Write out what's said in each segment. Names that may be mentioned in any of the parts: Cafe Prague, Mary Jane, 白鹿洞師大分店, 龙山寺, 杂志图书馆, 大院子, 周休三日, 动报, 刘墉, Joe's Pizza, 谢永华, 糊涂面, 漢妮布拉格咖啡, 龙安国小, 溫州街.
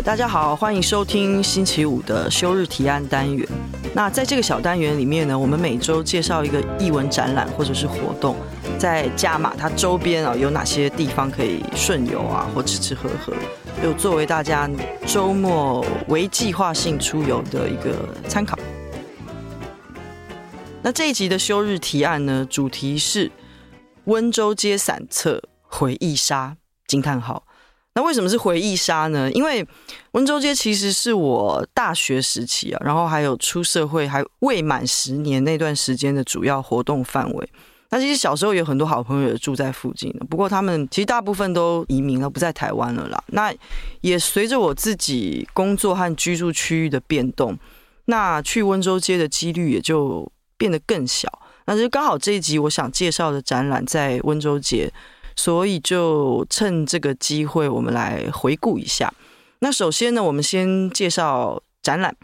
大家好，欢迎收听星期五的休日提案单元。那在这个小单元里面呢，我们每周介绍一个艺文展览或者是活动，再加码它周边有哪些地方可以顺游啊，或吃吃喝喝，就作为大家周末为计划性出游的一个参考。那这一集的休日提案呢，主题是温州街散策回忆杀惊叹号。那为什么是回忆杀呢？因为温州街其实是我大学时期然后还有出社会还未满10年那段时间的主要活动范围。那其实小时候有很多好朋友也住在附近的，不过他们其实大部分都移民了，不在台湾了啦。那也随着我自己工作和居住区域的变动，那去温州街的几率也就变得更小。那就刚好这一集我想介绍的展览在温州街，所以就趁这个机会我们来回顾一下。那首先呢，我们先介绍展览。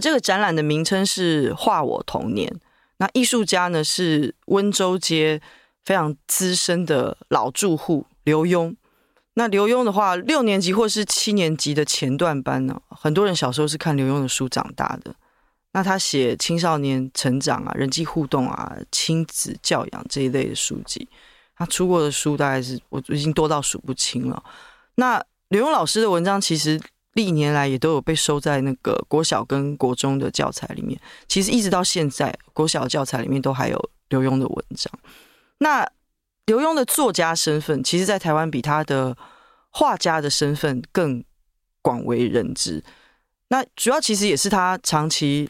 这个展览的名称是画我童年。那艺术家呢是温州街非常资深的老住户刘墉。那刘墉的话，6年级或是7年级的前段班呢，很多人小时候是看刘墉的书长大的。那他写青少年成长啊、人际互动啊、亲子教养这一类的书籍。他出过的书大概是我已经多到数不清了。那刘墉老师的文章其实历年来也都有被收在那个国小跟国中的教材里面，其实一直到现在国小教材里面都还有刘墉的文章。那刘墉的作家身份其实在台湾比他的画家的身份更广为人知，那主要其实也是他长期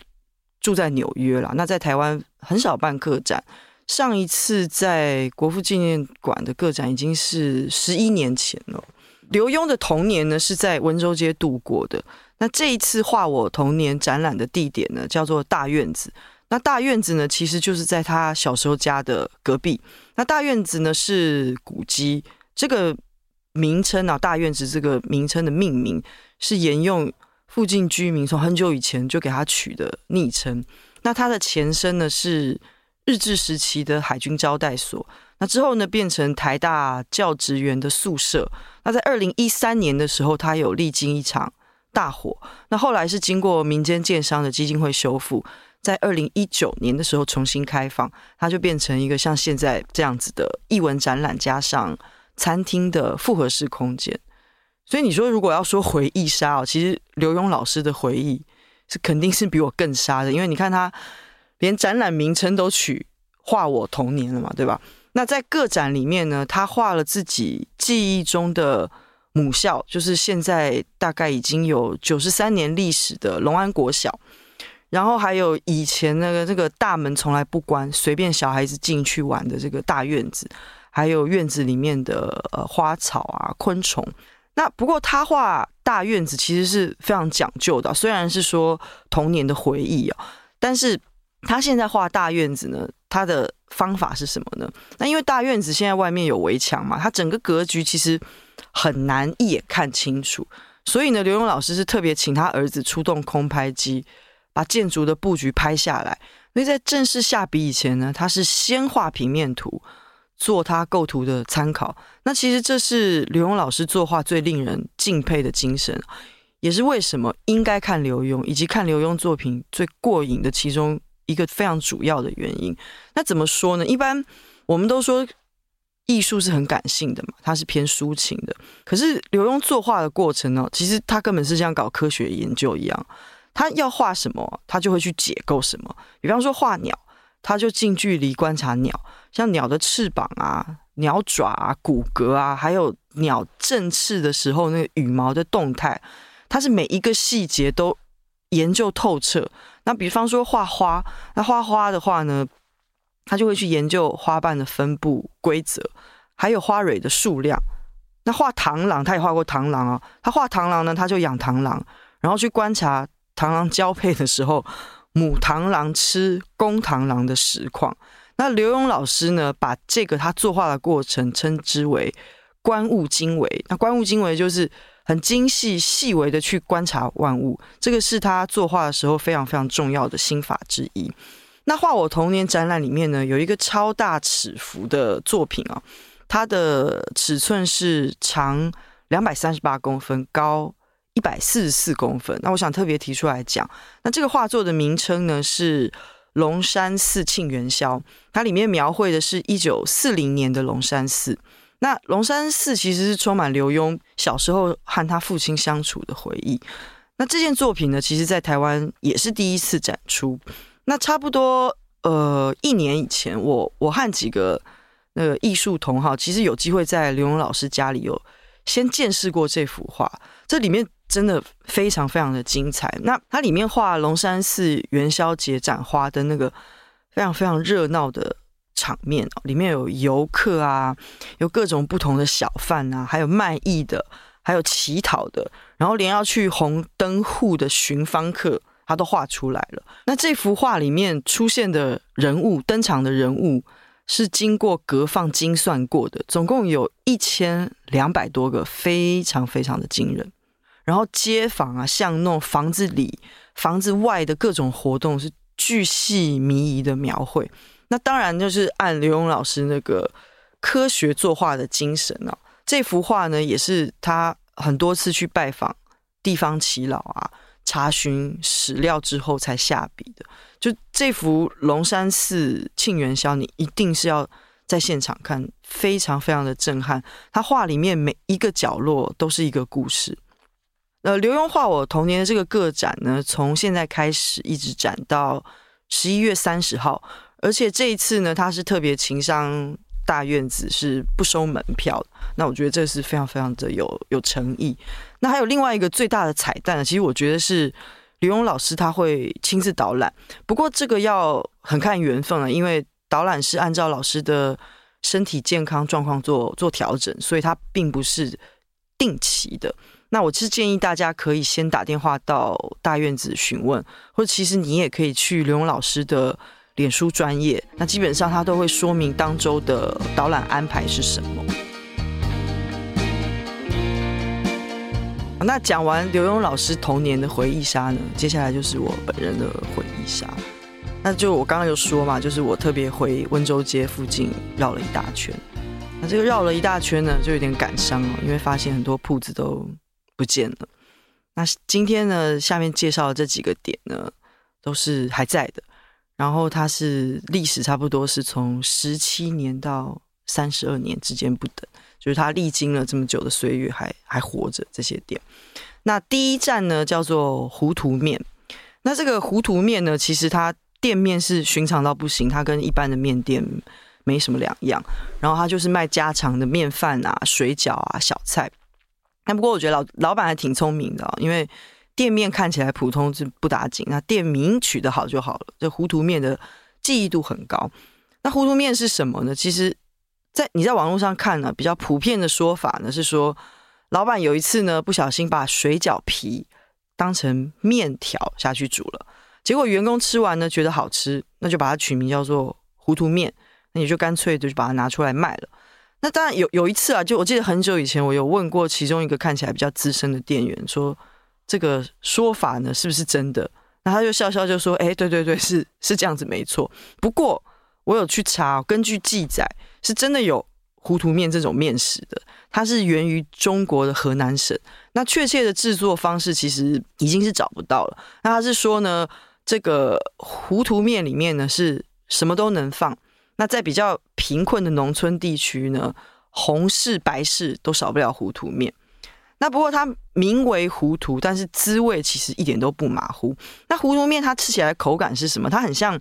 住在纽约啦，那在台湾很少办个展，上一次在国父纪念馆的个展已经是11年前了。刘墉的童年呢是在温州街度过的。那这一次画我童年展览的地点呢叫做大院子。那大院子呢其实就是在他小时候家的隔壁。那大院子呢是古迹，这个名称啊，大院子这个名称的命名是沿用附近居民从很久以前就给他取的昵称。那他的前身呢是日治时期的海军招待所，那之后呢变成台大教职员的宿舍。那在2013年的时候，它有历经一场大火，那后来是经过民间建商的基金会修复，在2019年的时候重新开放，它就变成一个像现在这样子的艺文展览加上餐厅的复合式空间。所以你说如果要说回忆杀其实刘墉老师的回忆是肯定是比我更杀的，因为你看他连展览名称都取画我童年了嘛，对吧？那在个展里面呢，他画了自己记忆中的母校，就是现在大概已经有93年历史的龙安国小，然后还有以前那个大门从来不关，随便小孩子进去玩的这个大院子，还有院子里面的花草啊、昆虫。那不过他画大院子其实是非常讲究的，虽然是说童年的回忆但是他现在画大院子呢，他的方法是什么呢？那因为大院子现在外面有围墙嘛，他整个格局其实很难一眼看清楚，所以呢，刘墉老师是特别请他儿子出动空拍机，把建筑的布局拍下来。所以在正式下笔以前呢，他是先画平面图，做他构图的参考。那其实这是刘墉老师作画最令人敬佩的精神，也是为什么应该看刘墉以及看刘墉作品最过瘾的其中一个非常主要的原因。那怎么说呢？一般我们都说艺术是很感性的嘛，它是偏抒情的。可是刘墉作画的过程呢，其实他根本是像搞科学研究一样，他要画什么，他就会去解构什么。比方说画鸟，他就近距离观察鸟，像鸟的翅膀啊、鸟爪啊、骨骼啊，还有鸟振翅的时候那个羽毛的动态，它是每一个细节都研究透彻。那比方说画花，那画花的话呢，他就会去研究花瓣的分布规则，还有花蕊的数量。那画螳螂，他也画过螳螂他画螳螂呢，他就养螳螂，然后去观察螳螂交配的时候，母螳螂吃公螳螂的实况。那刘墉老师呢，把这个他作画的过程称之为观物精微。那观物精微就是很精细细微的去观察万物，这个是他作画的时候非常非常重要的心法之一。那画我童年展览里面呢，有一个超大尺幅的作品它的尺寸是长238公分，高144公分。那我想特别提出来讲，那这个画作的名称呢是龙山寺庆元宵，它里面描绘的是1940年的龙山寺。那龙山寺其实是充满刘墉小时候和他父亲相处的回忆。那这件作品呢，其实在台湾也是第一次展出。那差不多1年以前，我和几个那个艺术同好，其实有机会在刘墉老师家里有先见识过这幅画，这里面真的非常非常的精彩。那它里面画龙山寺元宵节展花的那个非常非常热闹的场面，里面有游客啊，有各种不同的小贩啊，还有卖艺的，还有乞讨的，然后连要去红灯户的寻芳客他都画出来了。那这幅画里面出现的人物，登场的人物是经过格放精算过的，总共有1200多个，非常非常的惊人。然后街坊啊、巷弄、房子里、房子外的各种活动是巨细靡遗的描绘。那当然就是按刘墉老师那个科学作画的精神啊，这幅画呢也是他很多次去拜访地方耆老啊，查询史料之后才下笔的。就这幅龙山寺庆元宵，你一定是要在现场看，非常非常的震撼。他画里面每一个角落都是一个故事。刘墉画我童年的这个个展呢，从现在开始一直展到11月30号，而且这一次呢，他是特别情商大院子，是不收门票的。那我觉得这是非常非常的有诚意。那还有另外一个最大的彩蛋呢，其实我觉得是刘墉老师他会亲自导览，不过这个要很看缘分了，因为导览是按照老师的身体健康状况做调整，所以他并不是定期的。那我是建议大家可以先打电话到大院子询问，或者其实你也可以去刘墉老师的脸书专页，那基本上他都会说明当周的导览安排是什么。那讲完刘墉老师童年的回忆杀呢，接下来就是我本人的回忆杀。那就我刚刚有说嘛，就是我特别回温州街附近绕了一大圈。那这个绕了一大圈呢，就有点感伤哦，因为发现很多铺子都不见了。那今天呢，下面介绍的这几个点呢，都是还在的。然后它是历史差不多是从17年到32年之间不等，就是它历经了这么久的岁月还活着这些店。那第一站呢叫做糊涂面，那这个糊涂面呢，其实它店面是寻常到不行，它跟一般的面店没什么两样，然后它就是卖家常的面饭啊、水饺啊、小菜。那不过我觉得老板还挺聪明的哦，因为店面看起来普通是不打紧，那店名取得好就好了。这糊涂面的记忆度很高。那糊涂面是什么呢？其实你在网络上看呢，比较普遍的说法呢是说，老板有一次呢不小心把水饺皮当成面条下去煮了，结果员工吃完呢觉得好吃，那就把它取名叫做糊涂面，那你就干脆就把它拿出来卖了。那当然有一次啊，就我记得很久以前我有问过其中一个看起来比较资深的店员说，这个说法呢是不是真的？那他就笑笑就说：“哎，对，是这样子，没错。不过我有去查，根据记载，是真的有糊涂面这种面食的。它是源于中国的河南省。那确切的制作方式其实已经是找不到了。那他是说呢，这个糊涂面里面呢是什么都能放。那在比较贫困的农村地区呢，红事白事都少不了糊涂面。”那不过它名为糊涂，但是滋味其实一点都不马虎。那糊涂面它吃起来的口感是什么？它很像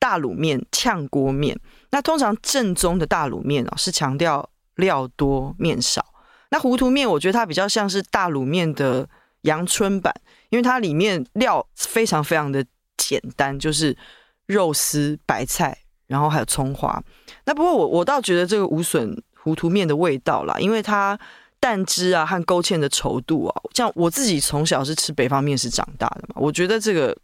大卤面、炝锅面。那通常正宗的大卤面哦，是强调料多面少。那糊涂面我觉得它比较像是大卤面的阳春版，因为它里面料非常非常的简单，就是肉丝、白菜，然后还有葱花。那不过我倒觉得这个无损糊涂面的味道啦，因为它蛋汁啊和勾芡的稠度啊，像我自己从小是吃北方面食长大的嘛，我觉得这个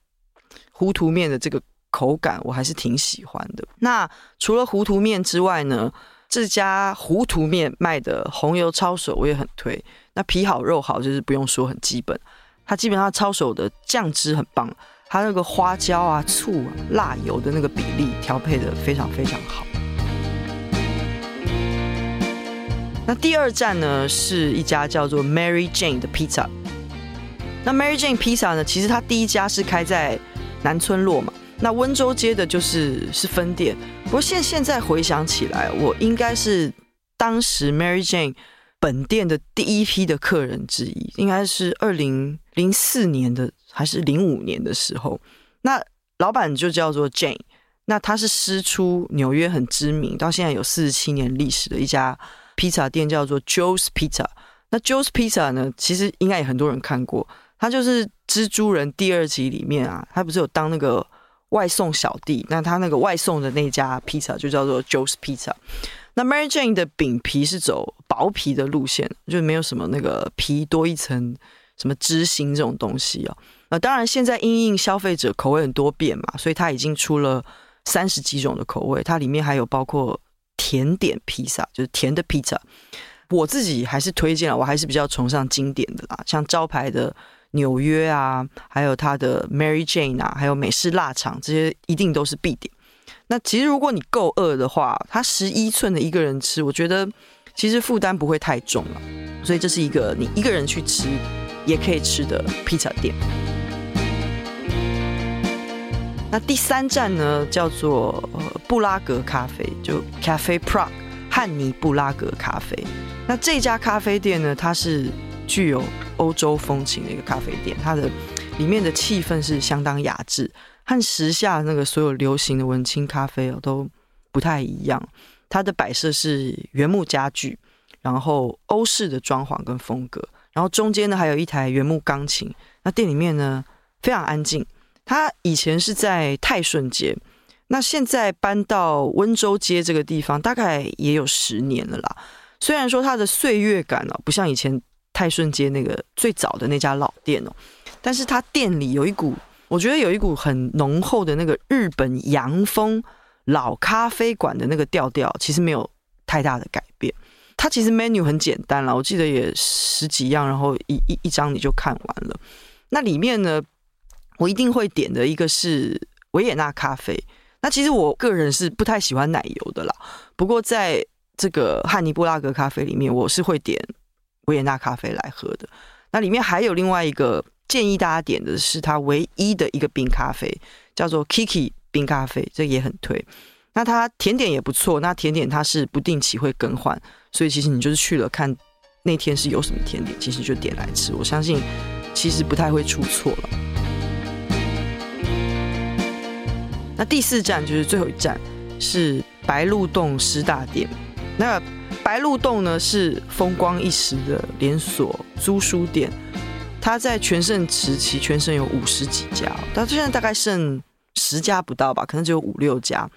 糊涂面的这个口感我还是挺喜欢的。那除了糊涂面之外呢，这家糊涂面卖的红油抄手我也很推。那皮好肉好就是不用说，很基本。它基本上抄手的酱汁很棒，它那个花椒啊、醋啊、辣油的那个比例调配的非常非常好。那第二站呢是一家叫做 Mary Jane 的 Pizza。那 Mary Jane Pizza 呢，其实它第一家是开在南村落嘛，那温州街的就是分店。不过现在回想起来，我应该是当时 Mary Jane 本店的第一批的客人之一，应该是2004年的还是05年的时候。那老板就叫做 Jane， 那他是师出纽约很知名，到现在有47年历史的一家披萨店，叫做 Joe's Pizza。 那 Joe's Pizza 呢，其实应该也很多人看过，他就是蜘蛛人第2集里面啊，他不是有当那个外送小弟，那他那个外送的那家披萨就叫做 Joe's Pizza。 那 Mary Jane 的饼皮是走薄皮的路线，就没有什么那个皮多一层什么芝心这种东西啊。那当然现在因应消费者口味很多变嘛，所以它已经出了30几种的口味，它里面还有包括甜点披萨，就是甜的披萨。我自己还是推荐了，我还是比较崇尚经典的啦，像招牌的纽约啊，还有它的 Mary Jane 啊，还有美式腊肠，这些一定都是必点。那其实如果你够饿的话，它11寸的一个人吃，我觉得其实负担不会太重了，所以这是一个你一个人去吃也可以吃的披萨店。那第3站呢，叫做布拉格咖啡，就 Cafe Prague 汉尼布拉格咖啡。那这家咖啡店呢，它是具有欧洲风情的一个咖啡店，它的里面的气氛是相当雅致，和时下那个所有流行的文青咖啡都不太一样。它的摆设是原木家具，然后欧式的装潢跟风格，然后中间呢还有一台原木钢琴。那店里面呢非常安静，它以前是在泰顺街，那现在搬到温州街这个地方大概也有10年了啦。虽然说它的岁月感哦，不像以前泰顺街那个最早的那家老店哦，但是它店里有一股，我觉得有一股很浓厚的那个日本洋风老咖啡馆的那个调调，其实没有太大的改变。它其实 menu 很简单啦，我记得也10几样，然后一张你就看完了。那里面呢，我一定会点的一个是维也纳咖啡。那其实我个人是不太喜欢奶油的啦，不过在这个汉尼布拉格咖啡里面，我是会点维也纳咖啡来喝的。那里面还有另外一个建议大家点的是它唯一的一个冰咖啡，叫做 Kiki 冰咖啡，这也很推。那它甜点也不错，那甜点它是不定期会更换，所以其实你就是去了看那天是有什么甜点，其实就点来吃，我相信其实不太会出错了。那第4站就是最后1站，是白鹿洞10大店。那白鹿洞呢是风光一时的连锁租书店，它在全盛时期全盛有50几家，到现在大概剩10家不到吧，可能只有5-6家。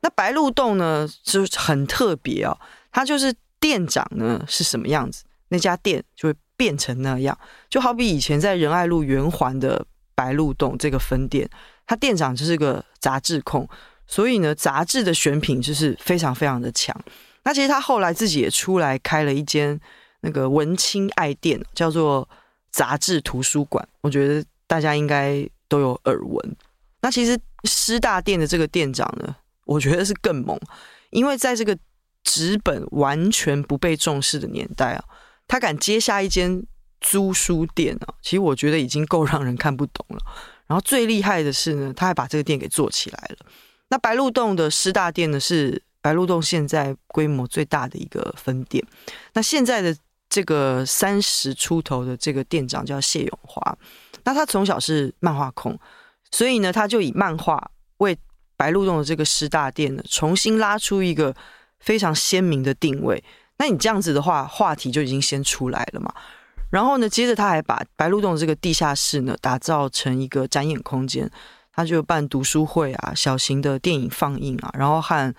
那白鹿洞呢就很特别哦，它就是店长呢是什么样子，那家店就会变成那样。就好比以前在仁爱路圆环的白鹿洞这个分店，他店长就是个杂志控，所以呢杂志的选品就是非常非常的强。那其实他后来自己也出来开了一间那个文青爱店，叫做杂志图书馆，我觉得大家应该都有耳闻。那其实10大店的这个店长呢，我觉得是更猛，因为在这个纸本完全不被重视的年代啊，他敢接下一间租书店啊，其实我觉得已经够让人看不懂了。然后最厉害的是呢，他还把这个店给做起来了。那白鹿洞的10大店呢，是白鹿洞现在规模最大的一个分店。那现在的这个30出头的这个店长叫谢永华，那他从小是漫画控，所以呢他就以漫画为白鹿洞的这个10大店呢重新拉出一个非常鲜明的定位。那你这样子的话，话题就已经先出来了嘛。然后呢，接着他还把白鹿洞这个地下室呢打造成一个展演空间，他就办读书会啊，小型的电影放映啊，然后和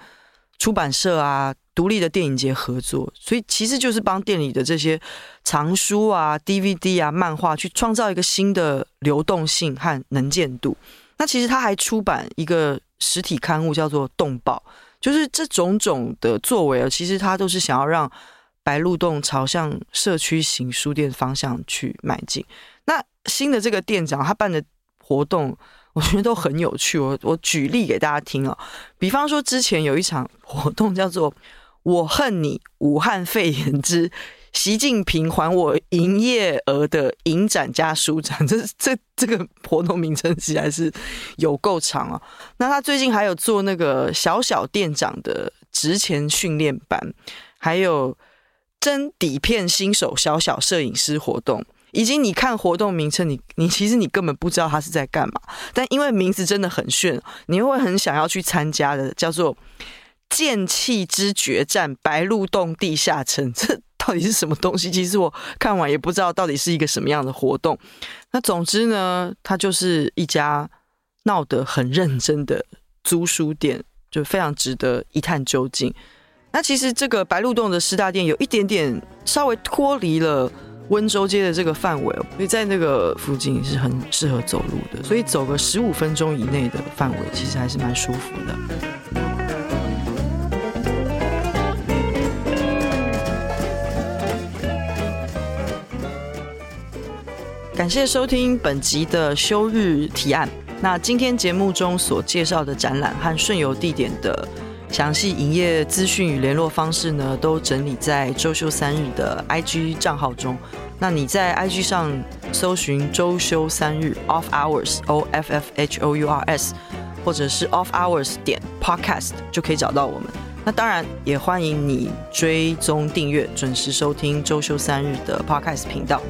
出版社啊、独立的电影节合作，所以其实就是帮店里的这些藏书啊、DVD 啊、漫画去创造一个新的流动性和能见度。那其实他还出版一个实体刊物，叫做《动报》，就是这种种的作为啊，其实他都是想要让白鹿洞朝向社区型书店方向去迈进。那新的这个店长他办的活动，我觉得都很有趣。我举例给大家听哦，比方说之前有一场活动叫做“我恨你武汉肺炎之习近平还我营业额的影展加书展，这个活动名称实在是有够长啊。那他最近还有做那个小小店长的职前训练班，还有真底片新手小小摄影师活动。以及你看活动名称，你其实你根本不知道他是在干嘛，但因为名字真的很炫，你会很想要去参加的，叫做剑气之决战白鹿洞地下城。这到底是什么东西？其实我看完也不知道到底是一个什么样的活动。那总之呢，它就是一家闹得很认真的租书店，就非常值得一探究竟。那其实这个白鹿洞的师大店有一点点稍微脱离了温州街的这个范围，所以在那个附近是很适合走路的，所以走个15分钟以内的范围其实还是蛮舒服的。感谢收听本集的休日提案，那今天节目中所介绍的展览和顺游地点的详细营业资讯与联络方式呢，都整理在周休三日的 IG 账号中。那你在 IG 上搜寻周休三日 Off Hours OFFHOURS 或者是 Off Hours 点 Podcast 就可以找到我们。那当然也欢迎你追踪订阅，准时收听周休三日的 Podcast 频道。